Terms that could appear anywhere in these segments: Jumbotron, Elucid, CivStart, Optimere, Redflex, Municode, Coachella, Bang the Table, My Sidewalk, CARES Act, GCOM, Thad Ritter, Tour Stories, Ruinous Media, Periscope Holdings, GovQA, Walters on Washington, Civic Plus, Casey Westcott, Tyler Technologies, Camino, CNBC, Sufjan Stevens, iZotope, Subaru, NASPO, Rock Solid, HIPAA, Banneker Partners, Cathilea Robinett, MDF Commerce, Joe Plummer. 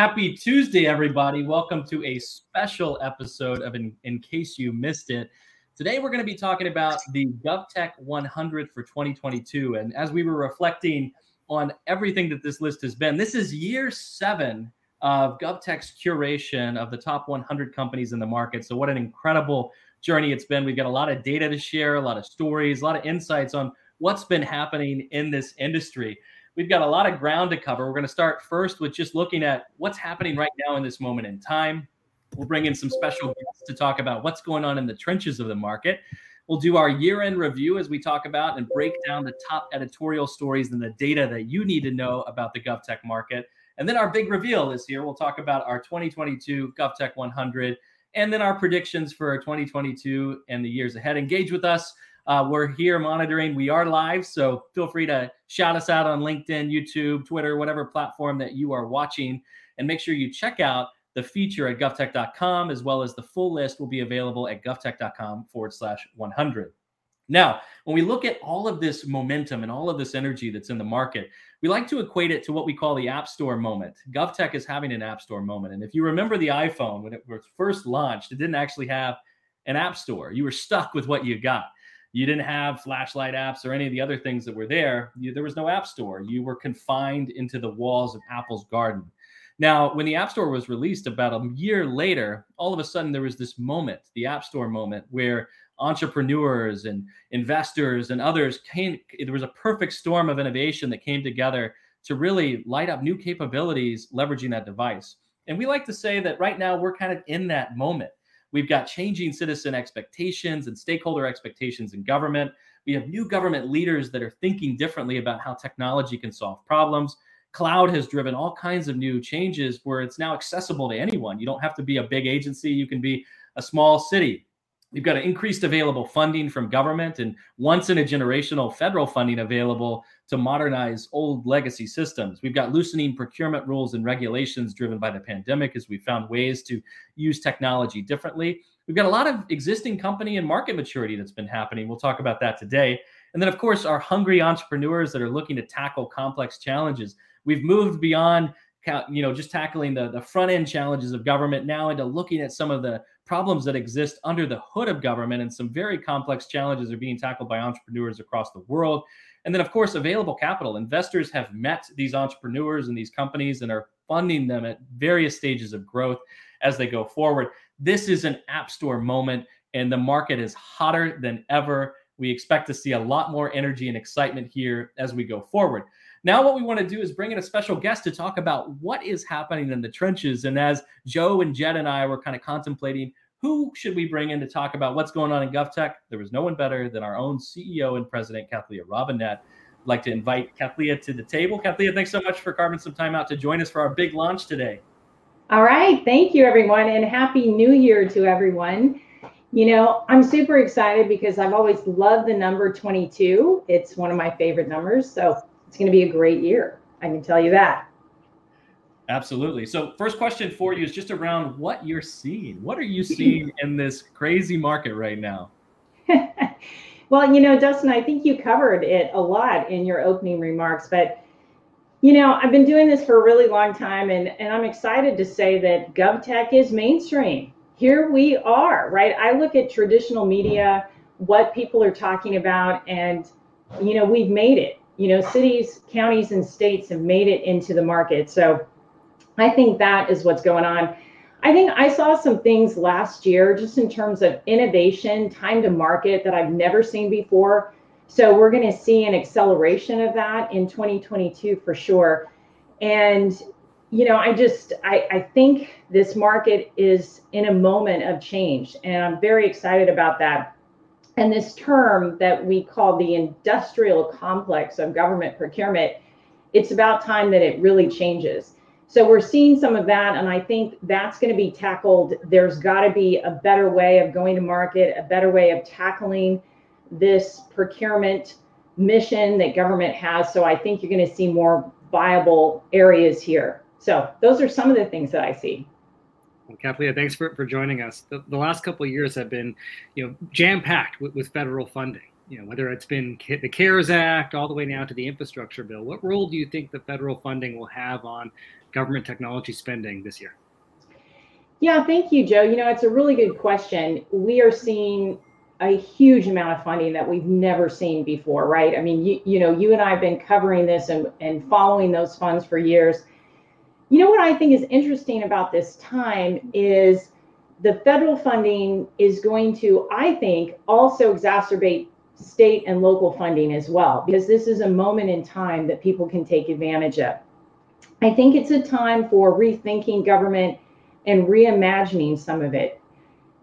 Happy Tuesday, everybody. Welcome to a special episode of In Case You Missed It. Today, we're going to be talking about the GovTech 100 for 2022. And as we were reflecting on everything that this list has been, this is year 7 of GovTech's curation of the top 100 companies in the market. So what an incredible journey it's been. We've got a lot of data to share, a lot of stories, a lot of insights on what's been happening in this industry. We've got a lot of ground to cover. We're going to start first with just looking at what's happening right now in this moment in time. We'll bring in some special guests to talk about what's going on in the trenches of the market. We'll do our year-end review as we talk about and break down the top editorial stories and the data that you need to know about the GovTech market. And then our big reveal is here. We'll talk about our 2022 GovTech 100 and then our predictions for 2022 and the years ahead. Engage with us. We're here monitoring. We are live, so feel free to shout us out on LinkedIn, YouTube, Twitter, whatever platform that you are watching. And make sure you check out the feature at govtech.com, as well as the full list will be available at govtech.com/100. Now, when we look at all of this momentum and all of this energy that's in the market, we like to equate it to what we call the App Store moment. GovTech is having an App Store moment. And if you remember the iPhone, when it was first launched, it didn't actually have an App Store. You were stuck with what you got. You didn't have flashlight apps or any of the other things that were there. There was no App Store. You were confined into the walls of Apple's garden. Now, when the App Store was released about a year later, all of a sudden there was this moment, the App Store moment, where entrepreneurs and investors and others came. There was a perfect storm of innovation that came together to really light up new capabilities leveraging that device. And we like to say that right now we're kind of in that moment. We've got changing citizen expectations and stakeholder expectations in government. We have new government leaders that are thinking differently about how technology can solve problems. Cloud has driven all kinds of new changes where it's now accessible to anyone. You don't have to be a big agency. You can be a small city. We've got increased available funding from government and once in a generational federal funding available to modernize old legacy systems. We've got loosening procurement rules and regulations driven by the pandemic as we found ways to use technology differently. We've got a lot of existing company and market maturity that's been happening. We'll talk about that today. And then, of course, our hungry entrepreneurs that are looking to tackle complex challenges. We've moved beyond just tackling the front end challenges of government now into looking at some of the problems that exist under the hood of government, and some very complex challenges are being tackled by entrepreneurs across the world. And then, of course, available capital. Investors have met these entrepreneurs and these companies and are funding them at various stages of growth as they go forward. This is an App Store moment, and the market is hotter than ever. We expect to see a lot more energy and excitement here as we go forward. Now what we want to do is bring in a special guest to talk about what is happening in the trenches. And as Joe and Jed and I were kind of contemplating, who should we bring in to talk about what's going on in GovTech? There was no one better than our own CEO and president, Cathilea Robinett. I'd like to invite Cathilea to the table. Cathilea, thanks so much for carving some time out to join us for our big launch today. All right. Thank you, everyone, and Happy New Year to everyone. You know, I'm super excited because I've always loved the number 22. It's one of my favorite numbers. So it's going to be a great year. I can tell you that. Absolutely. So first question for you is just around what you're seeing. What are you seeing in this crazy market right now? Well, you know, Dustin, I think you covered it a lot in your opening remarks, but, you know, I've been doing this for a really long time, and I'm excited to say that GovTech is mainstream. Here we are, right? I look at traditional media, what people are talking about, and, you know, we've made it. You know, cities, counties, and states have made it into the market. So I think that is what's going on. I think I saw some things last year just in terms of innovation, time to market that I've never seen before. So we're going to see an acceleration of that in 2022 for sure. And, you know, I think this market is in a moment of change, and I'm very excited about that. And this term that we call the industrial complex of government procurement, it's about time that it really changes. So we're seeing some of that, and I think that's going to be tackled. There's got to be a better way of going to market, a better way of tackling this procurement mission that government has. So I think you're going to see more viable areas here. So those are some of the things that I see. Well, Cathilea, thanks for joining us. The last couple of years have been, you know, jam-packed with federal funding. You know, whether it's been the CARES Act all the way now to the infrastructure bill, what role do you think the federal funding will have on government technology spending this year? Yeah, thank you, Joe. You know, it's a really good question. We are seeing a huge amount of funding that we've never seen before, right? I mean, you know, you and I have been covering this and following those funds for years. You know what I think is interesting about this time is the federal funding is going to, I think, also exacerbate state and local funding as well, because this is a moment in time that people can take advantage of. I think it's a time for rethinking government and reimagining some of it.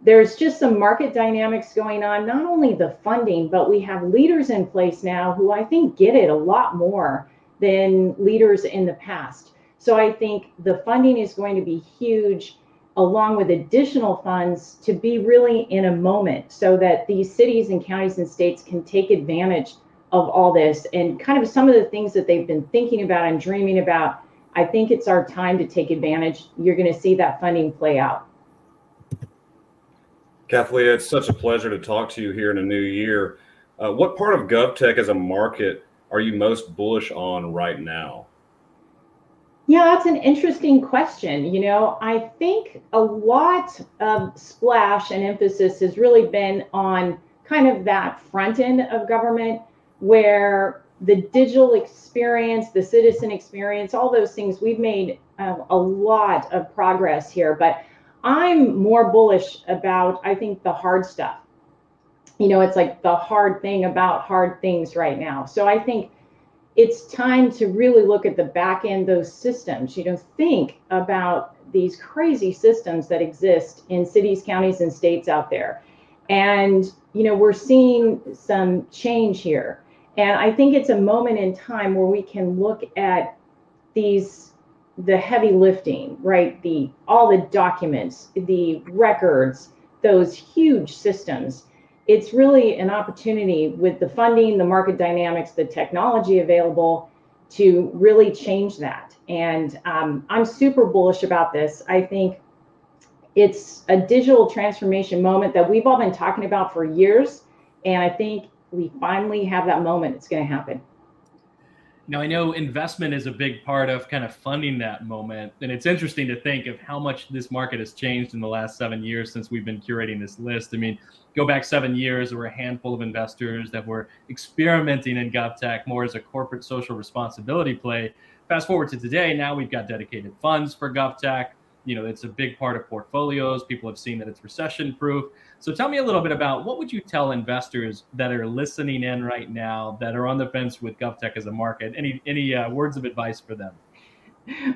There's just some market dynamics going on, not only the funding, but we have leaders in place now who I think get it a lot more than leaders in the past. So I think the funding is going to be huge, along with additional funds to be really in a moment so that these cities and counties and states can take advantage of all this and kind of some of the things that they've been thinking about and dreaming about. I think it's our time to take advantage. You're going to see that funding play out. Cathilea, it's such a pleasure to talk to you here in a new year. What part of GovTech as a market are you most bullish on right now? Yeah, that's an interesting question. You know, I think a lot of splash and emphasis has really been on kind of that front end of government where the digital experience, the citizen experience, all those things, we've made a lot of progress here, but I'm more bullish about, I think, the hard stuff. You know, it's like the hard thing about hard things right now. So I think it's time to really look at the back end, those systems, you know, think about these crazy systems that exist in cities, counties, and states out there. And, you know, we're seeing some change here. And I think it's a moment in time where we can look at these, the heavy lifting, right? All the documents, the records, those huge systems. It's really an opportunity with the funding, the market dynamics, the technology available to really change that. And I'm super bullish about this. I think it's a digital transformation moment that we've all been talking about for years. And I think we finally have that moment. It's going to happen. Now, I know investment is a big part of kind of funding that moment. And it's interesting to think of how much this market has changed in the last 7 years since we've been curating this list. I mean, go back 7 years, there were a handful of investors that were experimenting in GovTech more as a corporate social responsibility play. Fast forward to today, now we've got dedicated funds for GovTech. You know, it's a big part of portfolios. People have seen that it's recession proof. So tell me a little bit about what would you tell investors that are listening in right now that are on the fence with GovTech as a market? Any words of advice for them?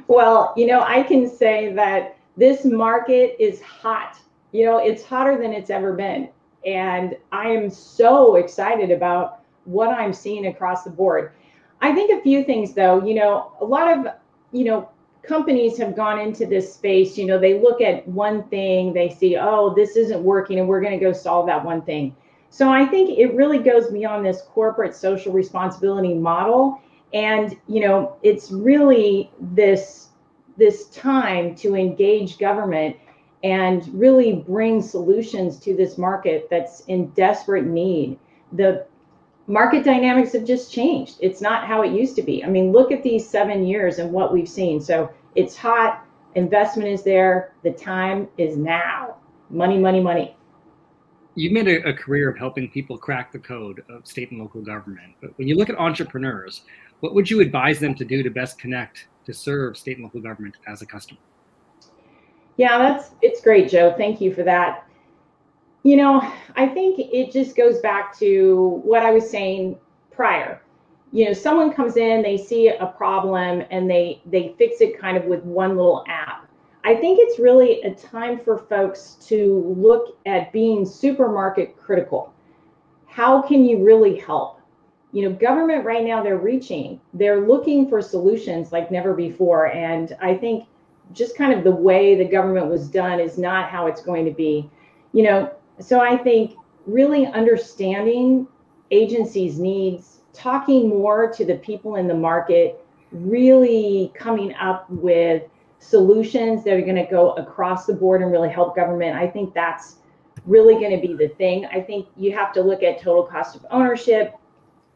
Well, you know, I can say that this market is hot. You know, it's hotter than it's ever been. And I am so excited about what I'm seeing across the board. I think a few things, though, you know, a lot of, you know, companies have gone into this space, you know, they look at one thing, they see, oh, this isn't working and we're going to go solve that one thing. So I think it really goes beyond this corporate social responsibility model. And, you know, it's really this time to engage government and really bring solutions to this market that's in desperate need. The market dynamics have just changed. It's not how it used to be. I mean, look at these 7 years and what we've seen. So it's hot. Investment is there. The time is now. Money, money, money. You've made a career of helping people crack the code of state and local government. But when you look at entrepreneurs, what would you advise them to do to best connect to serve state and local government as a customer? Yeah, it's great, Joe. Thank you for that. You know, I think it just goes back to what I was saying prior. You know, someone comes in, they see a problem, and they fix it kind of with one little app. I think it's really a time for folks to look at being supermarket critical. How can you really help? You know, government right now, they're looking for solutions like never before. And I think just kind of the way the government was done is not how it's going to be. You know, so I think really understanding agencies' needs, talking more to the people in the market, really coming up with solutions that are going to go across the board and really help government. I think that's really going to be the thing. I think you have to look at total cost of ownership.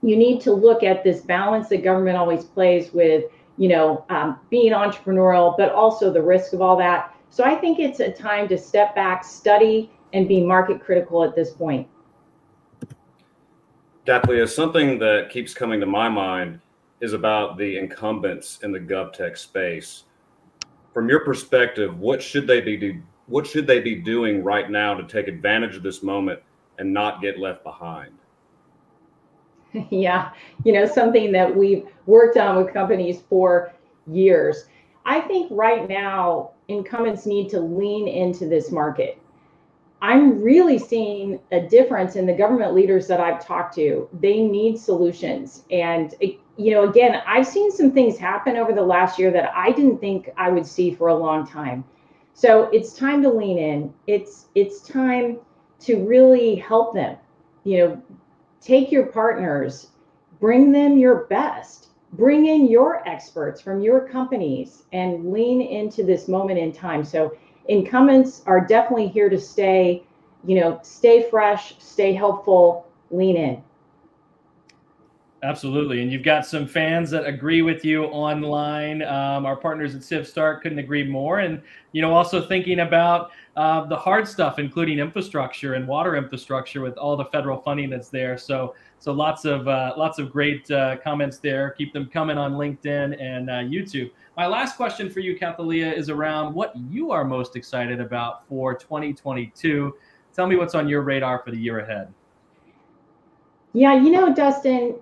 You need to look at this balance that government always plays with you know, being entrepreneurial, but also the risk of all that. So I think it's a time to step back, study, and be market critical at this point. Cathilea, something that keeps coming to my mind is about the incumbents in the GovTech space. From your perspective, what should they be doing right now to take advantage of this moment and not get left behind? Yeah, you know, something that we've worked on with companies for years. I think right now, incumbents need to lean into this market. I'm really seeing a difference in the government leaders that I've talked to. They need solutions. And, you know, again, I've seen some things happen over the last year that I didn't think I would see for a long time. So it's time to lean in. It's time to really help them, you know, take your partners, bring them your best, bring in your experts from your companies and lean into this moment in time. So incumbents are definitely here to stay, you know, stay fresh, stay helpful, lean in. Absolutely. And you've got some fans that agree with you online. Our partners at CivStart couldn't agree more. And, you know, also thinking about the hard stuff, including infrastructure and water infrastructure with all the federal funding that's there. So lots of great comments there. Keep them coming on LinkedIn and YouTube. My last question for you, Cathilea, is around what you are most excited about for 2022. Tell me what's on your radar for the year ahead. Yeah, you know, Dustin,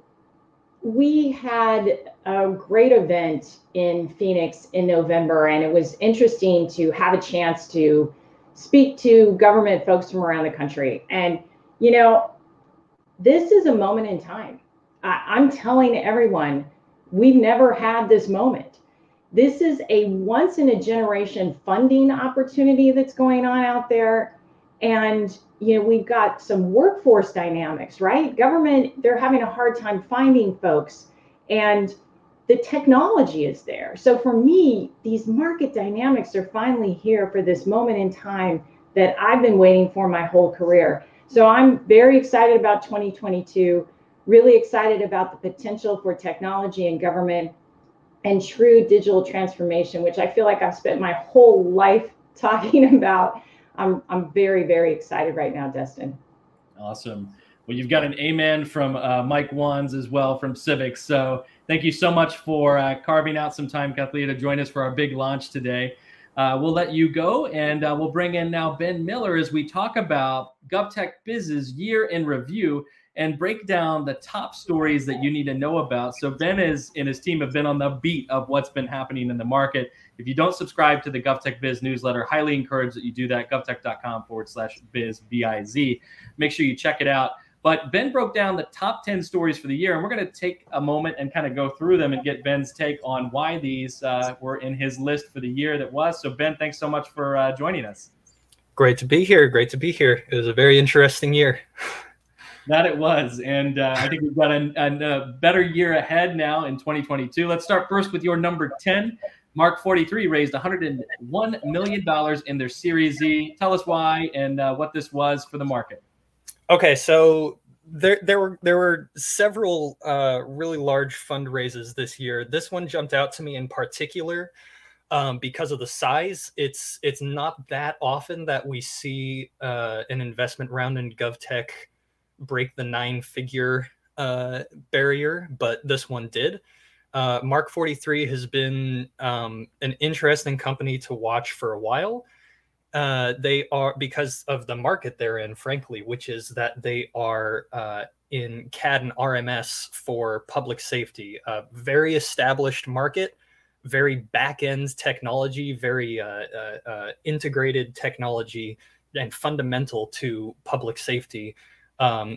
we had a great event in Phoenix in November, and it was interesting to have a chance to speak to government folks from around the country. And, you know, this is a moment in time. I'm telling everyone, we've never had this moment. This is a once in a generation funding opportunity that's going on out there. And, you know, we've got some workforce dynamics, right? Government, they're having a hard time finding folks, and the technology is there. So for me, these market dynamics are finally here for this moment in time that I've been waiting for my whole career. So I'm very excited about 2022, really excited about the potential for technology and government and true digital transformation, which I feel like I've spent my whole life talking about. I'm very, very excited right now, Dustin. Awesome. Well, you've got an amen from Mike Wands as well from Civic. So thank you so much for carving out some time, Cathilea, to join us for our big launch today. We'll let you go, and we'll bring in now Ben Miller as we talk about GovTech Biz's year in review and break down the top stories that you need to know about. So Ben and his team have been on the beat of what's been happening in the market. If you don't subscribe to the GovTech Biz newsletter, highly encourage that you do that, govtech.com/biz. Make sure you check it out. But Ben broke down the top 10 stories for the year, and we're going to take a moment and kind of go through them and get Ben's take on why these were in his list for the year that was. So Ben, thanks so much for joining us. Great to be here. Great to be here. It was a very interesting year. That it was. And I think we've got a better year ahead now in 2022. Let's start first with your number 10. Mark 43 raised $101 million in their Series E. Tell us why and what this was for the market. Okay, so there were several really large fundraisers this year. This one jumped out to me in particular because of the size. It's not that often that we see an investment round in GovTech break the 9-figure barrier, but this one did. Mark 43 has been an interesting company to watch for a while. They are, because of the market they're in, frankly, which is that they are in CAD and RMS for public safety, a very established market, very back-end technology, very integrated technology and fundamental to public safety.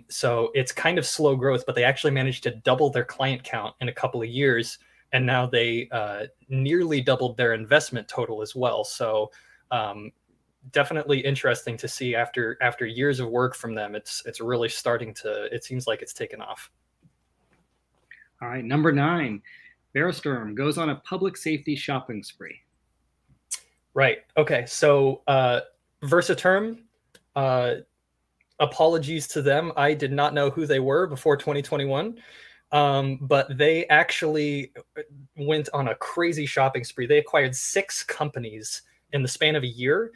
So it's kind of slow growth, but they actually managed to double their client count in a couple of years. And now they nearly doubled their investment total as well. So definitely interesting to see after years of work from them. It's really starting to, it seems like it's taken off. All right, number 9, Versaterm goes on a public safety shopping spree. Right. Okay. So Versaterm, apologies to them. I did not know who they were before 2021. But they actually went on a crazy shopping spree. They acquired 6 companies in the span of a year.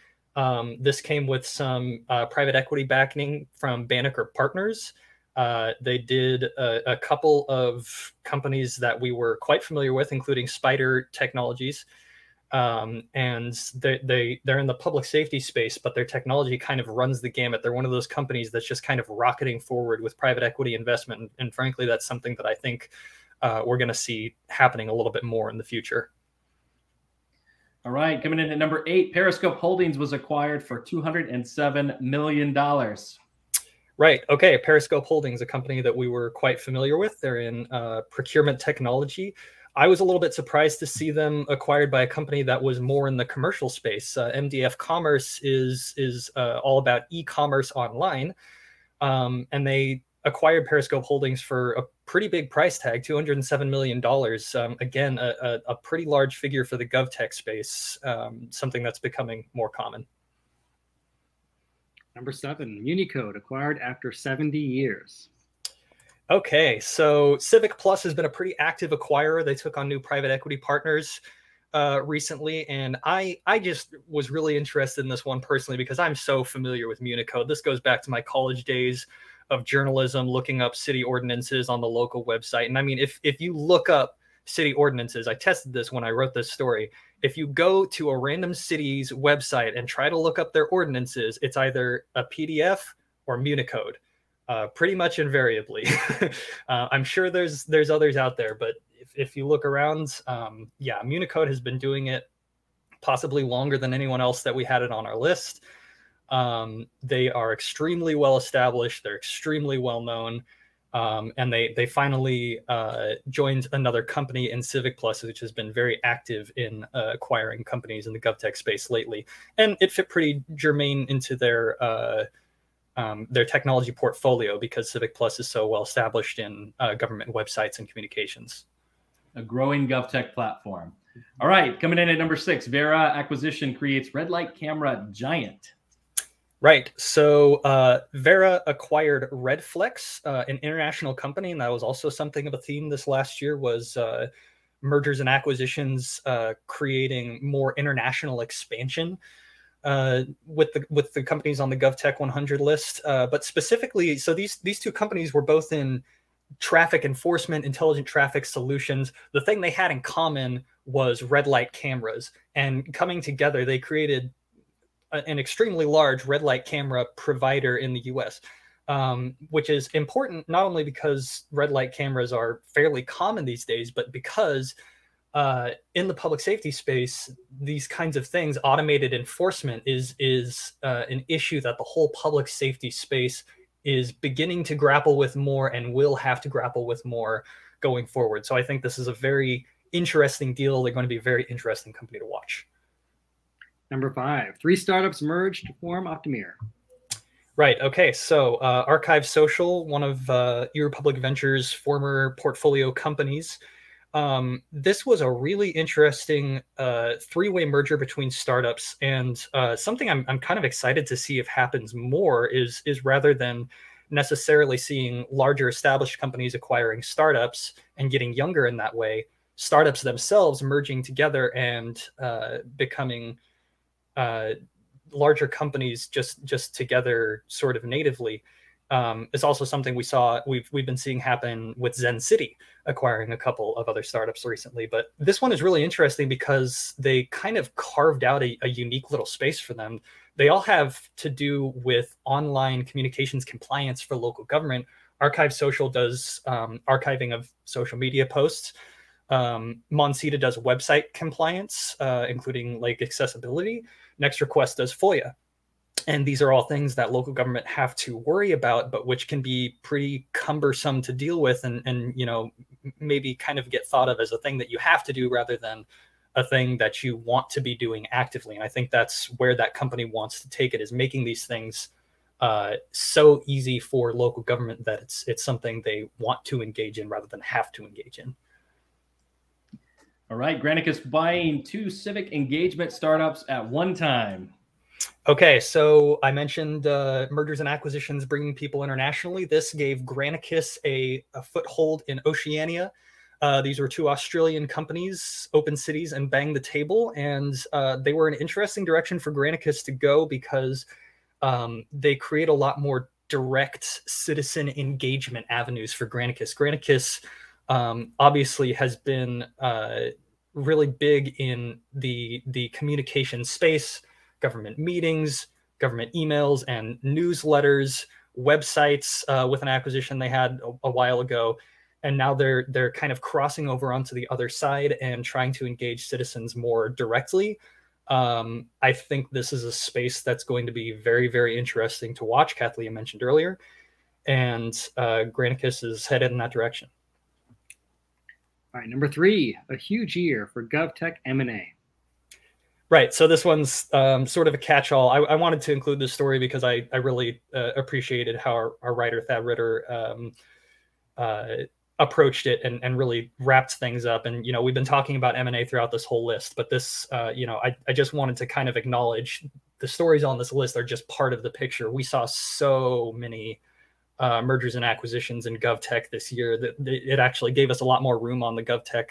This came with some private equity backing from Banneker Partners. They did a couple of companies that we were quite familiar with, including Spider Technologies. And they're in the public safety space, but their technology kind of runs the gamut. They're one of those companies that's just kind of rocketing forward with private equity investment. And frankly, that's something that I think we're going to see happening a little bit more in the future. All right. Coming in at number 8, Periscope Holdings was acquired for $207 million. Right. Okay. Periscope Holdings, a company that we were quite familiar with. They're in procurement technology. I was a little bit surprised to see them acquired by a company that was more in the commercial space. MDF Commerce is all about e-commerce online, and they acquired Periscope Holdings for a pretty big price tag, $207 million. Again, a pretty large figure for the GovTech space, something that's becoming more common. Number 7, Municode acquired after 70 years. Okay, so Civic Plus has been a pretty active acquirer. They took on new private equity partners recently, and I just was really interested in this one personally because I'm so familiar with Municode. This goes back to my college days of journalism, looking up city ordinances on the local website. And I mean, if you look up city ordinances, I tested this when I wrote this story. If you go to a random city's website and try to look up their ordinances, it's either a PDF or Municode. Pretty much invariably. I'm sure there's others out there, but if you look around, yeah, Municode has been doing it possibly longer than anyone else that we had it on our list. They are extremely well established. They're extremely well known. And they finally joined another company in Civic Plus, which has been very active in acquiring companies in the GovTech space lately. And it fit pretty germane into their technology portfolio because Civic Plus is so well established in government websites and communications. A growing GovTech platform. All right, coming in at number 6, Verra acquisition creates red light camera giant. Right, so Verra acquired Redflex, an international company, and that was also something of a theme this last year was mergers and acquisitions creating more international expansion. With the companies on the GovTech 100 list, but specifically, so these two companies were both in traffic enforcement, intelligent traffic solutions. The thing they had in common was red light cameras, and coming together, they created an extremely large red light camera provider in the U.S., which is important not only because red light cameras are fairly common these days, but because in the public safety space, these kinds of things, automated enforcement is an issue that the whole public safety space is beginning to grapple with more and will have to grapple with more going forward. So I think this is a very interesting deal. They're going to be a very interesting company to watch. Number 5, 3 startups merged to form Optimere. Right. Okay. So Archive Social, one of eRepublic Ventures' former portfolio companies. This was a really interesting three-way merger between startups, and something I'm kind of excited to see if happens more is rather than necessarily seeing larger established companies acquiring startups and getting younger in that way, startups themselves merging together and becoming larger companies just together sort of natively. It's also something we've been seeing happen with ZenCity acquiring a couple of other startups recently. But this one is really interesting because they kind of carved out a unique little space for them. They all have to do with online communications compliance for local government. Archive Social does archiving of social media posts. Monsita does website compliance, including like accessibility. Next Request does FOIA. And these are all things that local government have to worry about, but which can be pretty cumbersome to deal with and you know, maybe kind of get thought of as a thing that you have to do rather than a thing that you want to be doing actively. And I think that's where that company wants to take it, is making these things so easy for local government that it's something they want to engage in rather than have to engage in. All right, Granicus buying 2 civic engagement startups at one time. Okay, so I mentioned mergers and acquisitions bringing people internationally. This gave Granicus a foothold in Oceania. These were two Australian companies, Open Cities and Bang the Table, and they were an interesting direction for Granicus to go because they create a lot more direct citizen engagement avenues for Granicus. Granicus obviously has been really big in the communication space, government meetings, government emails and newsletters, websites with an acquisition they had a while ago. And now they're kind of crossing over onto the other side and trying to engage citizens more directly. I think this is a space that's going to be very, very interesting to watch. Cathilea mentioned earlier, and Granicus is headed in that direction. All right, number three, a huge year for GovTech M&A. Right, so this one's sort of a catch-all. I wanted to include this story because I really appreciated how our writer, Thad Ritter, approached it and really wrapped things up. And, you know, we've been talking about M&A throughout this whole list, but this, you know, I just wanted to kind of acknowledge the stories on this list are just part of the picture. We saw so many mergers and acquisitions in GovTech this year that it actually gave us a lot more room on the GovTech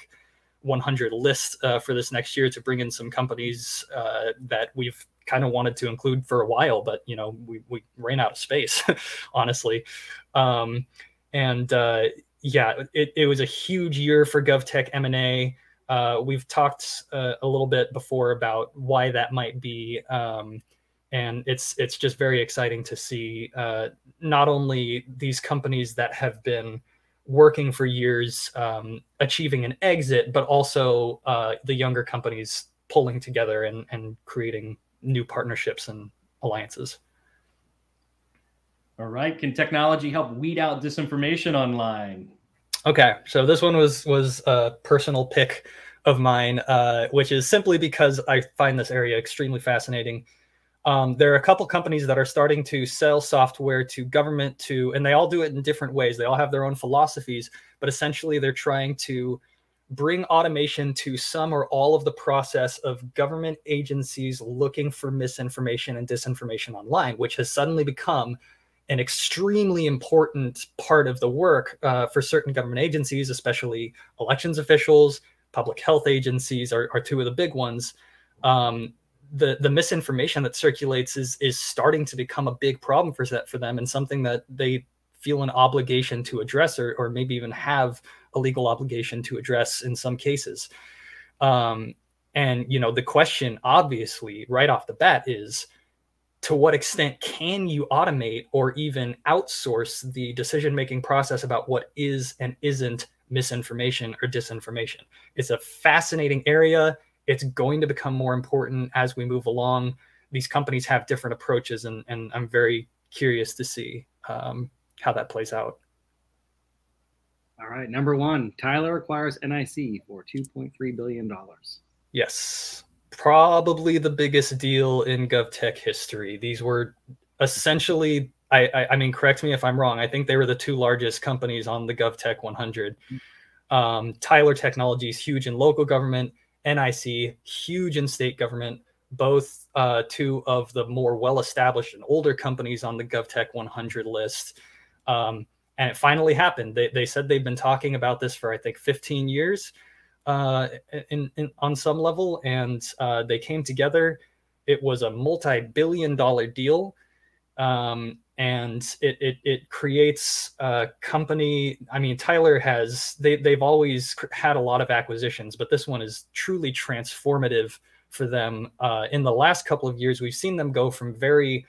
100 list for this next year to bring in some companies that we've kind of wanted to include for a while, but you know we ran out of space, honestly. Yeah, it was a huge year for GovTech M&A. We've talked a little bit before about why that might be, and it's just very exciting to see not only these companies that have been working for years, achieving an exit, but also the younger companies pulling together and creating new partnerships and alliances. All right. Can technology help weed out disinformation online? Okay. So this one was a personal pick of mine, which is simply because I find this area extremely fascinating. There are a couple companies that are starting to sell software to government and they all do it in different ways. They all have their own philosophies, but essentially they're trying to bring automation to some or all of the process of government agencies looking for misinformation and disinformation online, which has suddenly become an extremely important part of the work for certain government agencies, especially elections officials. Public health agencies are two of the big ones. The misinformation that circulates is starting to become a big problem for them, and something that they feel an obligation to address, or maybe even have a legal obligation to address in some cases. And you know, the question obviously right off the bat is, to what extent can you automate or even outsource the decision-making process about what is and isn't misinformation or disinformation? It's a fascinating area. It's going to become more important as we move along. These companies have different approaches, and I'm very curious to see how that plays out. All right, number one, Tyler acquires NIC for $2.3 billion. Yes, probably the biggest deal in GovTech history. These were essentially, I mean, correct me if I'm wrong, I think they were the two largest companies on the GovTech 100. Tyler Technologies, huge in local government. NIC, huge in state government, both two of the more well-established and older companies on the GovTech 100 list. And it finally happened. They said they've been talking about this for, I think, 15 years on some level, and they came together. It was a multi-billion-dollar deal, and it creates a company. I mean, Tyler has, they've always had a lot of acquisitions, but this one is truly transformative for them. In the last couple of years, we've seen them go from very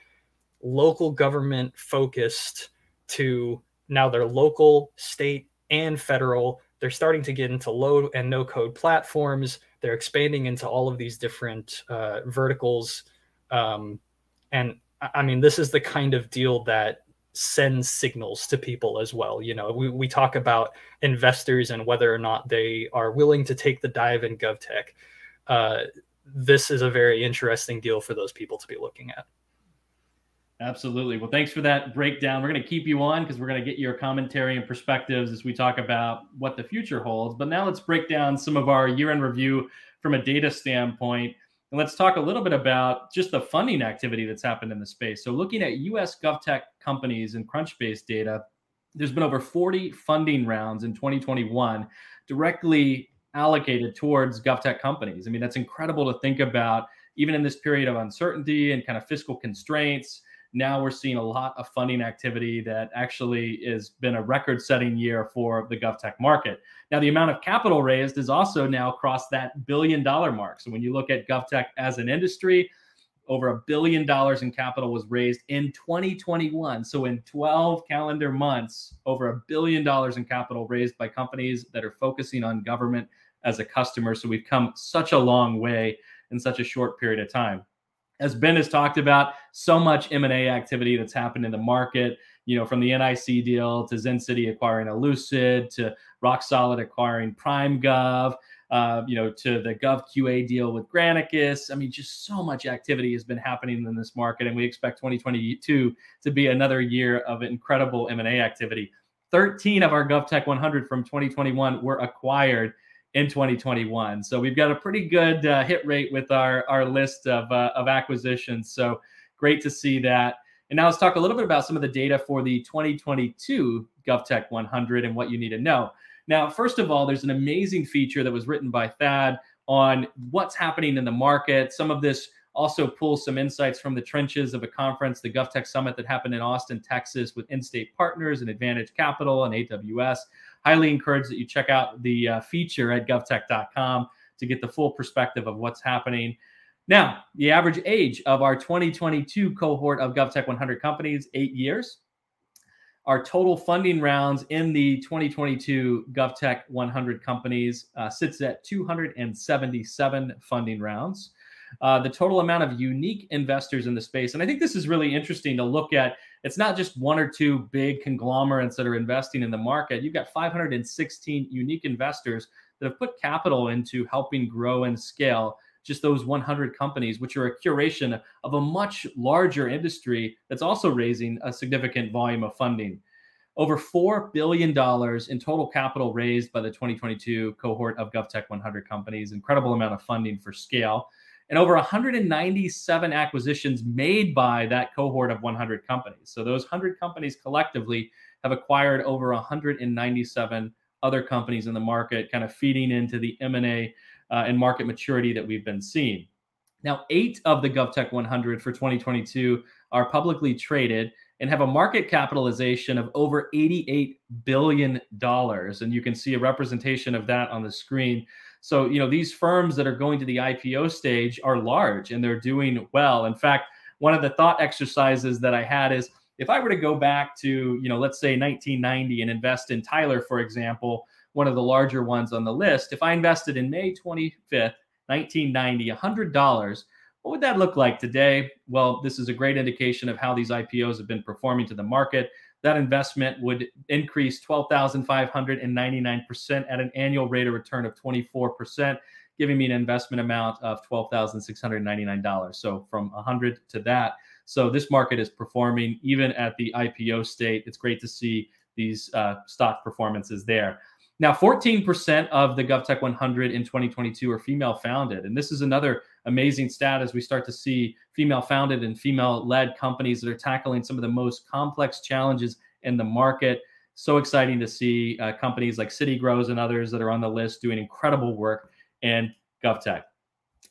local government focused to now they're local, state, and federal. They're starting to get into low and no code platforms. They're expanding into all of these different verticals. And I mean, this is the kind of deal that sends signals to people as well. You know, we talk about investors and whether or not they are willing to take the dive in GovTech. This is a very interesting deal for those people to be looking at. Absolutely. Well, thanks for that breakdown. We're going to keep you on because we're going to get your commentary and perspectives as we talk about what the future holds. But now let's break down some of our year-end review from a data standpoint. And let's talk a little bit about just the funding activity that's happened in the space. So looking at U.S. GovTech companies and Crunchbase data, there's been over 40 funding rounds in 2021 directly allocated towards GovTech companies. I mean, that's incredible to think about, even in this period of uncertainty and kind of fiscal constraints. Now we're seeing a lot of funding activity that actually has been a record-setting year for the GovTech market. Now, the amount of capital raised has also now crossed that billion-dollar mark. So when you look at GovTech as an industry, over $1 billion in capital was raised in 2021. So in 12 calendar months, over $1 billion in capital raised by companies that are focusing on government as a customer. So we've come such a long way in such a short period of time. As Ben has talked about, so much M&A activity that's happened in the market, you know, from the NIC deal to ZenCity acquiring Elucid to Rock Solid acquiring PrimeGov, you know, to the GovQA deal with Granicus. I mean, just so much activity has been happening in this market, and we expect 2022 to be another year of incredible M&A activity. 13 of our GovTech 100 from 2021 were acquired in 2021. So we've got a pretty good hit rate with our list of acquisitions. So great to see that. And now let's talk a little bit about some of the data for the 2022 GovTech 100 and what you need to know. Now, first of all, there's an amazing feature that was written by Thad on what's happening in the market. Some of this also pulls some insights from the trenches of a conference, the GovTech Summit that happened in Austin, Texas, with in-state partners and Advantage Capital and AWS. Highly encourage that you check out the feature at govtech.com to get the full perspective of what's happening. Now, the average age of our 2022 cohort of GovTech 100 companies, 8 years. Our total funding rounds in the 2022 GovTech 100 companies sits at 277 funding rounds. The total amount of unique investors in the space. And I think this is really interesting to look at. It's not just one or two big conglomerates that are investing in the market. You've got 516 unique investors that have put capital into helping grow and scale just those 100 companies, which are a curation of a much larger industry that's also raising a significant volume of funding. Over $4 billion in total capital raised by the 2022 cohort of GovTech 100 companies, incredible amount of funding for scale. And over 197 acquisitions made by that cohort of 100 companies. So those 100 companies collectively have acquired over 197 other companies in the market, kind of feeding into the M&A and market maturity that we've been seeing. Now, 8 of the GovTech 100 for 2022 are publicly traded and have a market capitalization of over $88 billion. And you can see a representation of that on the screen. So, you know, these firms that are going to the IPO stage are large and they're doing well. In fact, one of the thought exercises that I had is if I were to go back to, you know, let's say 1990 and invest in Tyler, for example, one of the larger ones on the list, if I invested in May 25th, 1990, $100, what would that look like today? Well, this is a great indication of how these IPOs have been performing to the market. That investment would increase 12,599% at an annual rate of return of 24%, giving me an investment amount of $12,699. So from 100 to that. So this market is performing even at the IPO state. It's great to see these stock performances there. Now, 14% of the GovTech 100 in 2022 are female founded. And this is another amazing stat as we start to see female founded and female led companies that are tackling some of the most complex challenges in the market. So exciting to see companies like City Grows and others that are on the list doing incredible work in GovTech.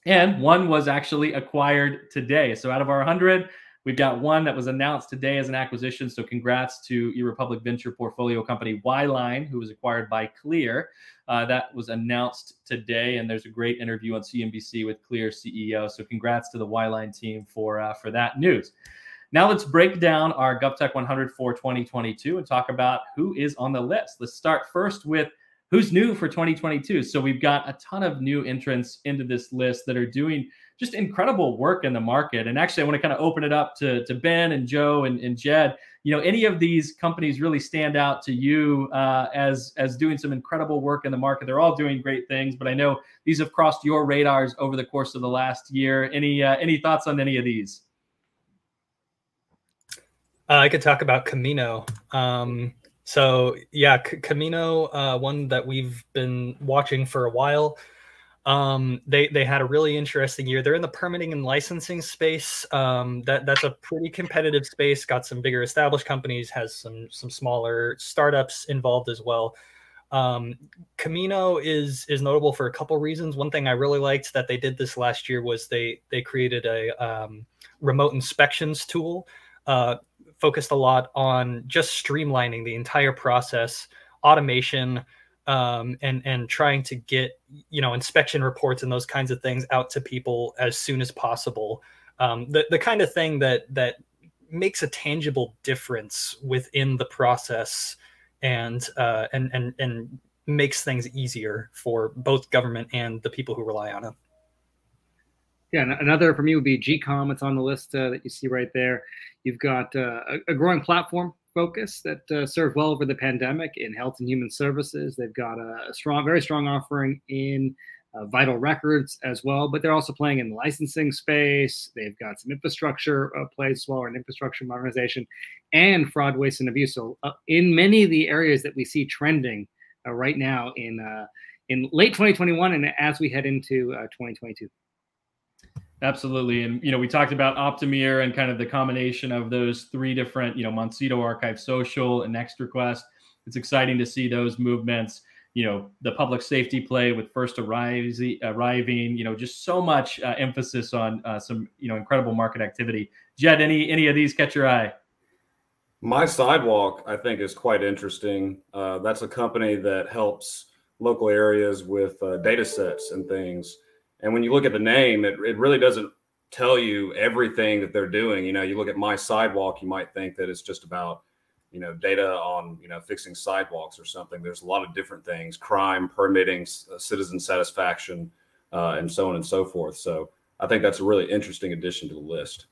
And one was actually acquired today. So out of our 100, we've got one that was announced today as an acquisition. So congrats to eRepublic Venture portfolio company Y-Line, who was acquired by Clear. That was announced today, and there's a great interview on CNBC with Clear CEO. So congrats to the Y-Line team for that news. Now let's break down our GovTech 100 for 2022 and talk about who is on the list. Let's start first with who's new for 2022. So we've got a ton of new entrants into this list that are doing just incredible work in the market. And actually, I want to kind of open it up to Ben and Joe and Jed. You know, any of these companies really stand out to you as doing some incredible work in the market? They're all doing great things, but I know these have crossed your radars over the course of the last year. Any thoughts on any of these? I could talk about Camino. So yeah, Camino, one that we've been watching for a while. They had a really interesting year. They're in the permitting and licensing space. That's a pretty competitive space. Got some bigger established companies, has some smaller startups involved as well. Camino is notable for a couple reasons. One thing I really liked that they did this last year was they created a remote inspections tool, focused a lot on just streamlining the entire process, automation, and trying to get, you know, inspection reports and those kinds of things out to people as soon as possible. The kind of thing that makes a tangible difference within the process and makes things easier for both government and the people who rely on it. Yeah, another for me would be GCOM. It's on the list that you see right there. You've got a growing platform focus that served well over the pandemic in health and human services. They've got a strong, very strong offering in vital records as well, but they're also playing in the licensing space. They've got some infrastructure plays well, and infrastructure modernization and fraud, waste, and abuse. So in many of the areas that we see trending right now in late 2021 and as we head into 2022. Absolutely. And, you know, we talked about Optimere and kind of the combination of those three different, you know, Monsita, Archive Social, and Next Request. It's exciting to see those movements, you know, the public safety play with first arriving, you know, just so much emphasis on some, you know, incredible market activity. Jed, any of these catch your eye? My Sidewalk, I think, is quite interesting. That's a company that helps local areas with data sets and things. And when you look at the name, it really doesn't tell you everything that they're doing. You know, you look at My Sidewalk, you might think that it's just about, you know, data on, you know, fixing sidewalks or something. There's a lot of different things: crime, permitting, citizen satisfaction, and so on and so forth. So I think that's a really interesting addition to the list.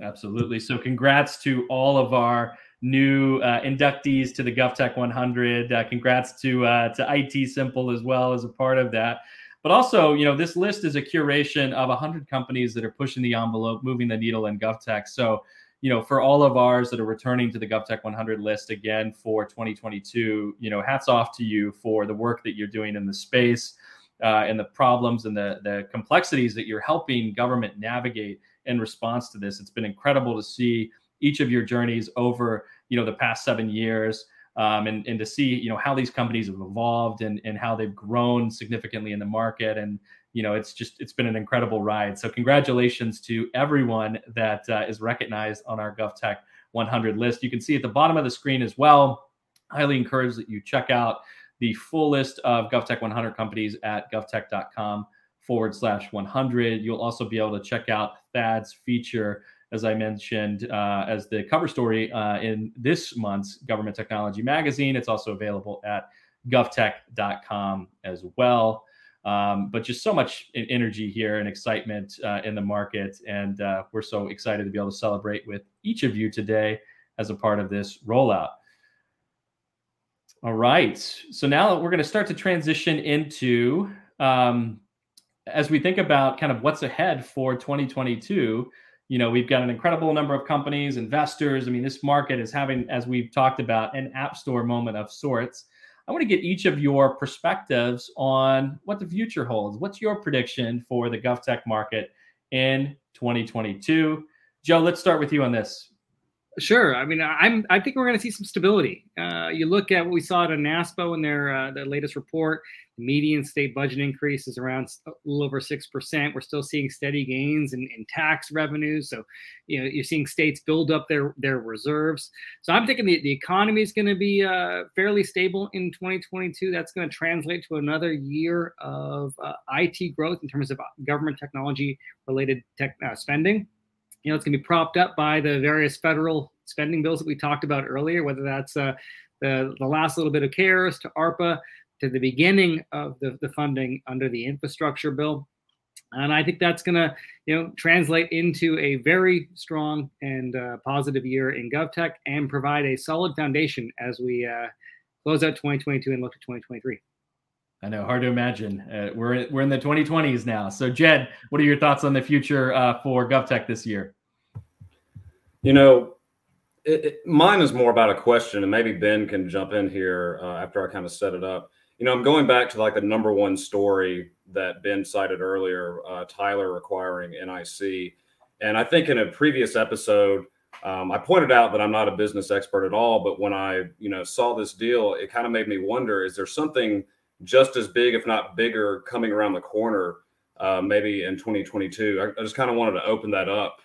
Absolutely. So congrats to all of our new inductees to the GovTech 100. Congrats to IT Simple as well as a part of that. But also, you know, this list is a curation of 100 companies that are pushing the envelope, moving the needle in GovTech. So, you know, for all of ours that are returning to the GovTech 100 list again for 2022, you know, hats off to you for the work that you're doing in the space and the problems and the complexities that you're helping government navigate in response to this. It's been incredible to see each of your journeys over, you know, the past 7 years. And to see, you know, how these companies have evolved and how they've grown significantly in the market. And, you know, it's been an incredible ride. So congratulations to everyone that is recognized on our GovTech 100 list. You can see at the bottom of the screen as well. Highly encourage that you check out the full list of GovTech 100 companies at govtech.com/100. You'll also be able to check out Thad's feature, as I mentioned, as the cover story in this month's Government Technology Magazine. It's also available at govtech.com as well. But just so much energy here and excitement in the market. And we're so excited to be able to celebrate with each of you today as a part of this rollout. All right. So now we're going to start to transition into, as we think about kind of what's ahead for 2022, you know, we've got an incredible number of companies, investors. I mean, this market is having, as we've talked about, an app store moment of sorts. I want to get each of your perspectives on what the future holds. What's your prediction for the GovTech market in 2022? Joe, let's start with you on this. Sure. I mean, I think we're going to see some stability. You look at what we saw at NASPO in their latest report, the median state budget increase is around a little over 6%. We're still seeing steady gains in tax revenues. So, you know, you're seeing states build up their reserves. So I'm thinking the economy is going to be fairly stable in 2022. That's going to translate to another year of IT growth in terms of government technology related spending. You know, it's going to be propped up by the various federal spending bills that we talked about earlier, whether that's the last little bit of CARES to ARPA to the beginning of the funding under the infrastructure bill. And I think that's going to, you know, translate into a very strong and positive year in GovTech and provide a solid foundation as we close out 2022 and look to 2023. I know, hard to imagine. We're in the 2020s now. So, Jed, what are your thoughts on the future for GovTech this year? You know, mine is more about a question, and maybe Ben can jump in here after I kind of set it up. You know, I'm going back to like the number one story that Ben cited earlier, Tyler acquiring NIC. And I think in a previous episode, I pointed out that I'm not a business expert at all, but when I, you know, saw this deal, it kind of made me wonder, is there something just as big, if not bigger, coming around the corner, maybe in 2022? I just kind of wanted to open that up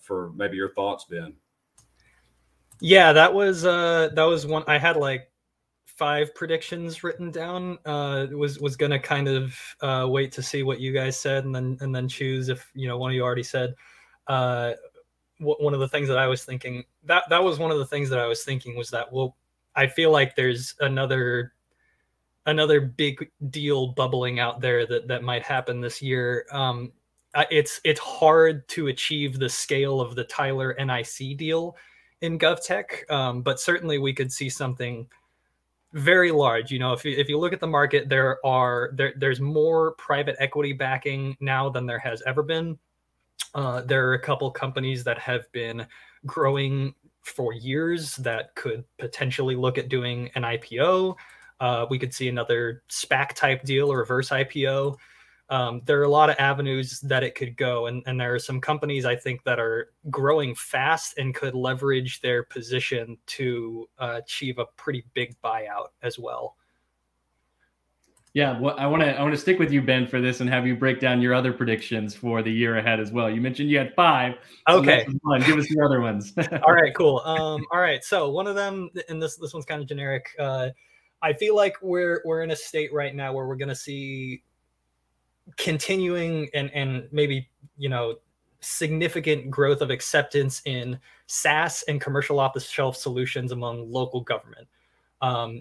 for maybe your thoughts, Ben. Yeah, that was one. I had like 5 predictions written down. Was gonna kind of wait to see what you guys said, and then choose if, you know, one of you already said. One of the things that I was thinking, that was one of the things that I was thinking was that, well, I feel like there's another big deal bubbling out there that might happen this year. It's hard to achieve the scale of the Tyler NIC deal in GovTech, but certainly we could see something very large. You know, if you look at the market, there's more private equity backing now than there has ever been. There are a couple companies that have been growing for years that could potentially look at doing an IPO. We could see another SPAC type deal or reverse IPO. There are a lot of avenues that it could go. And there are some companies, I think, that are growing fast and could leverage their position to achieve a pretty big buyout as well. Yeah, well, I want to stick with you, Ben, for this and have you break down your other predictions for the year ahead as well. You mentioned you had 5. Okay, so give us your other ones. All right, cool. All right, so one of them, and this one's kind of generic. I feel like we're in a state right now where we're going to see continuing and maybe, you know, significant growth of acceptance in SaaS and commercial off-the-shelf solutions among local government.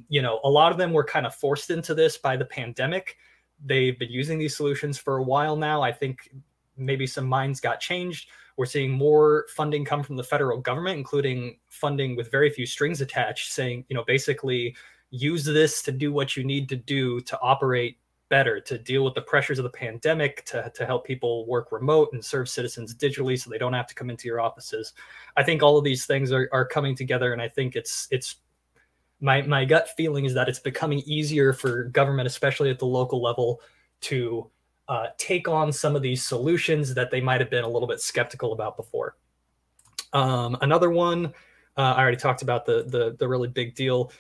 You know, a lot of them were kind of forced into this by the pandemic. They've been using these solutions for a while now. I think maybe some minds got changed. We're seeing more funding come from the federal government, including funding with very few strings attached, saying, you know, basically use this to do what you need to do to operate better, to deal with the pressures of the pandemic, to help people work remote and serve citizens digitally so they don't have to come into your offices. I think all of these things are coming together, and I think it's My gut feeling is that it's becoming easier for government, especially at the local level, to take on some of these solutions that they might have been a little bit skeptical about before. Another one, I already talked about the really big deal.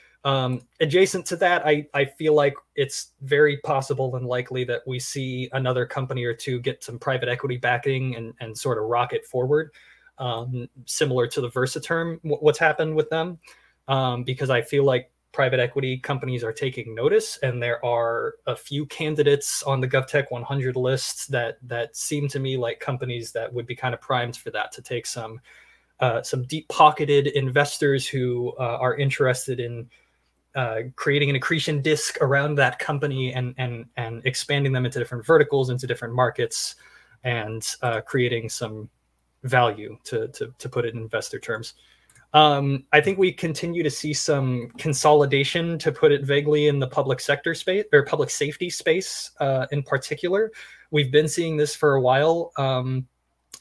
Adjacent to that, I feel like it's very possible and likely that we see another company or two get some private equity backing and sort of rocket forward, similar to the Versaterm, what's happened with them. Because I feel like private equity companies are taking notice, and there are a few candidates on the GovTech 100 list that seem to me like companies that would be kind of primed for that, to take some deep-pocketed investors who are interested in creating an accretion disc around that company and expanding them into different verticals, into different markets, and creating some value, to put it in investor terms. I think we continue to see some consolidation, to put it vaguely, in the public sector space or public safety space in particular. We've been seeing this for a while,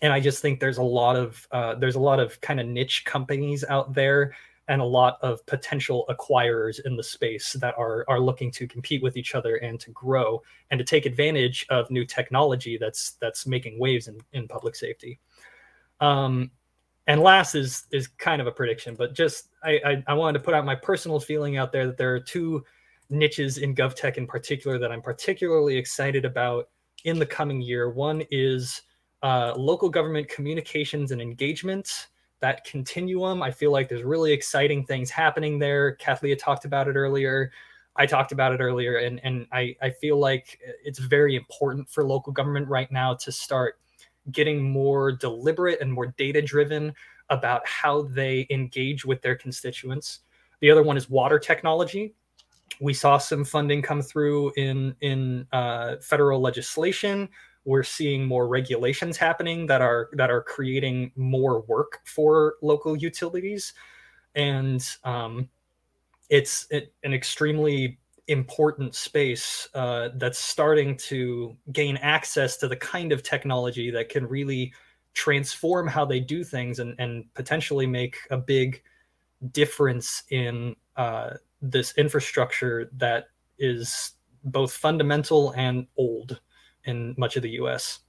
and I just think there's a lot of kind of niche companies out there, and a lot of potential acquirers in the space that are looking to compete with each other and to grow and to take advantage of new technology that's making waves in public safety. And last is kind of a prediction, but just I wanted to put out my personal feeling out there that there are 2 niches in GovTech in particular that I'm particularly excited about in the coming year. One is local government communications and engagement, that continuum. I feel like there's really exciting things happening there. Cathilea talked about it earlier. I talked about it earlier, and I feel like it's very important for local government right now to start getting more deliberate and more data-driven about how they engage with their constituents. The other one is water technology. We saw some funding come through in federal legislation. We're seeing more regulations happening that are creating more work for local utilities, and it's an extremely important space that's starting to gain access to the kind of technology that can really transform how they do things and potentially make a big difference in this infrastructure that is both fundamental and old in much of the US.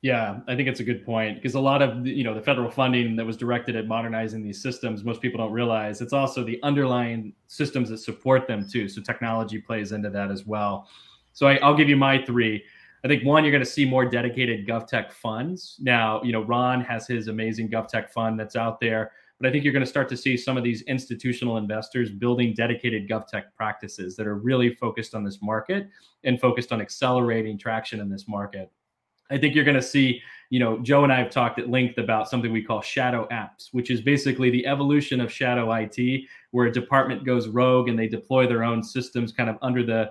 Yeah, I think it's a good point, because a lot of the federal funding that was directed at modernizing these systems, most people don't realize it's also the underlying systems that support them too. So technology plays into that as well. So I'll give you my three. I think one, you're going to see more dedicated GovTech funds. Now, Ron has his amazing GovTech fund that's out there, but I think you're going to start to see some of these institutional investors building dedicated GovTech practices that are really focused on this market and focused on accelerating traction in this market. I think you're going to see, Joe and I have talked at length about something we call shadow apps, which is basically the evolution of shadow IT, where a department goes rogue and they deploy their own systems kind of under the,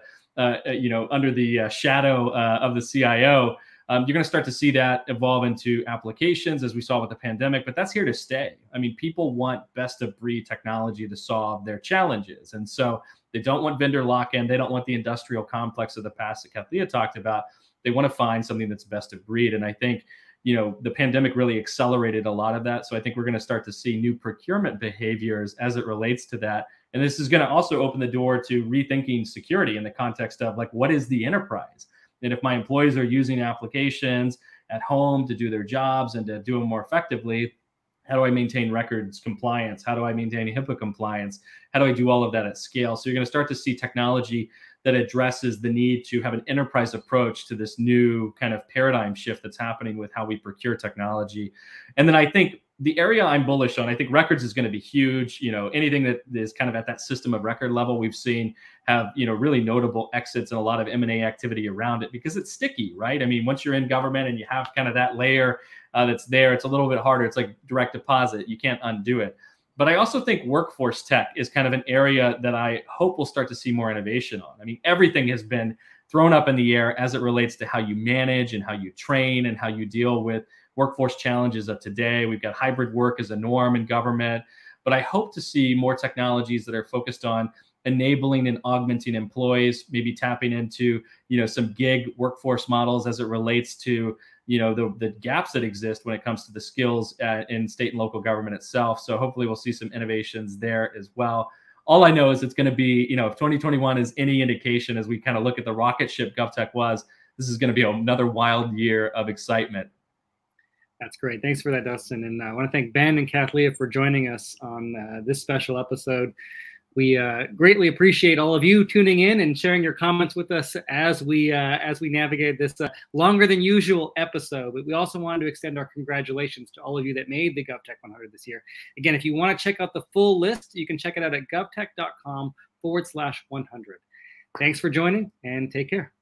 shadow of the CIO. You're going to start to see that evolve into applications, as we saw with the pandemic, but that's here to stay. I mean, people want best of breed technology to solve their challenges. And so they don't want vendor lock-in. They don't want the industrial complex of the past that Cathilea talked about. They want to find something that's best of breed. And I think, the pandemic really accelerated a lot of that. So I think we're going to start to see new procurement behaviors as it relates to that. And this is going to also open the door to rethinking security in the context of what is the enterprise? And if my employees are using applications at home to do their jobs and to do them more effectively, how do I maintain records compliance? How do I maintain HIPAA compliance? How do I do all of that at scale? So you're going to start to see technology that addresses the need to have an enterprise approach to this new kind of paradigm shift that's happening with how we procure technology. And then I think the area I'm bullish on, I think records is going to be huge. Anything that is kind of at that system of record level, we've seen have, really notable exits and a lot of M&A activity around it because it's sticky, right? I mean, once you're in government and you have kind of that layer that's there, it's a little bit harder. It's like direct deposit. You can't undo it. But I also think workforce tech is kind of an area that I hope we'll start to see more innovation on. I mean, everything has been thrown up in the air as it relates to how you manage and how you train and how you deal with workforce challenges of today. We've got hybrid work as a norm in government, but I hope to see more technologies that are focused on enabling and augmenting employees, maybe tapping into, some gig workforce models as it relates to the gaps that exist when it comes to the skills in state and local government itself. So hopefully we'll see some innovations there as well. All I know is it's going to be, if 2021 is any indication as we kind of look at the rocket ship GovTech was, this is going to be another wild year of excitement. That's great. Thanks for that, Dustin. And I want to thank Ben and Cathilea for joining us on this special episode. We greatly appreciate all of you tuning in and sharing your comments with us as we navigate this longer than usual episode. But we also wanted to extend our congratulations to all of you that made the GovTech 100 this year. Again, if you want to check out the full list, you can check it out at govtech.com/100. Thanks for joining and take care.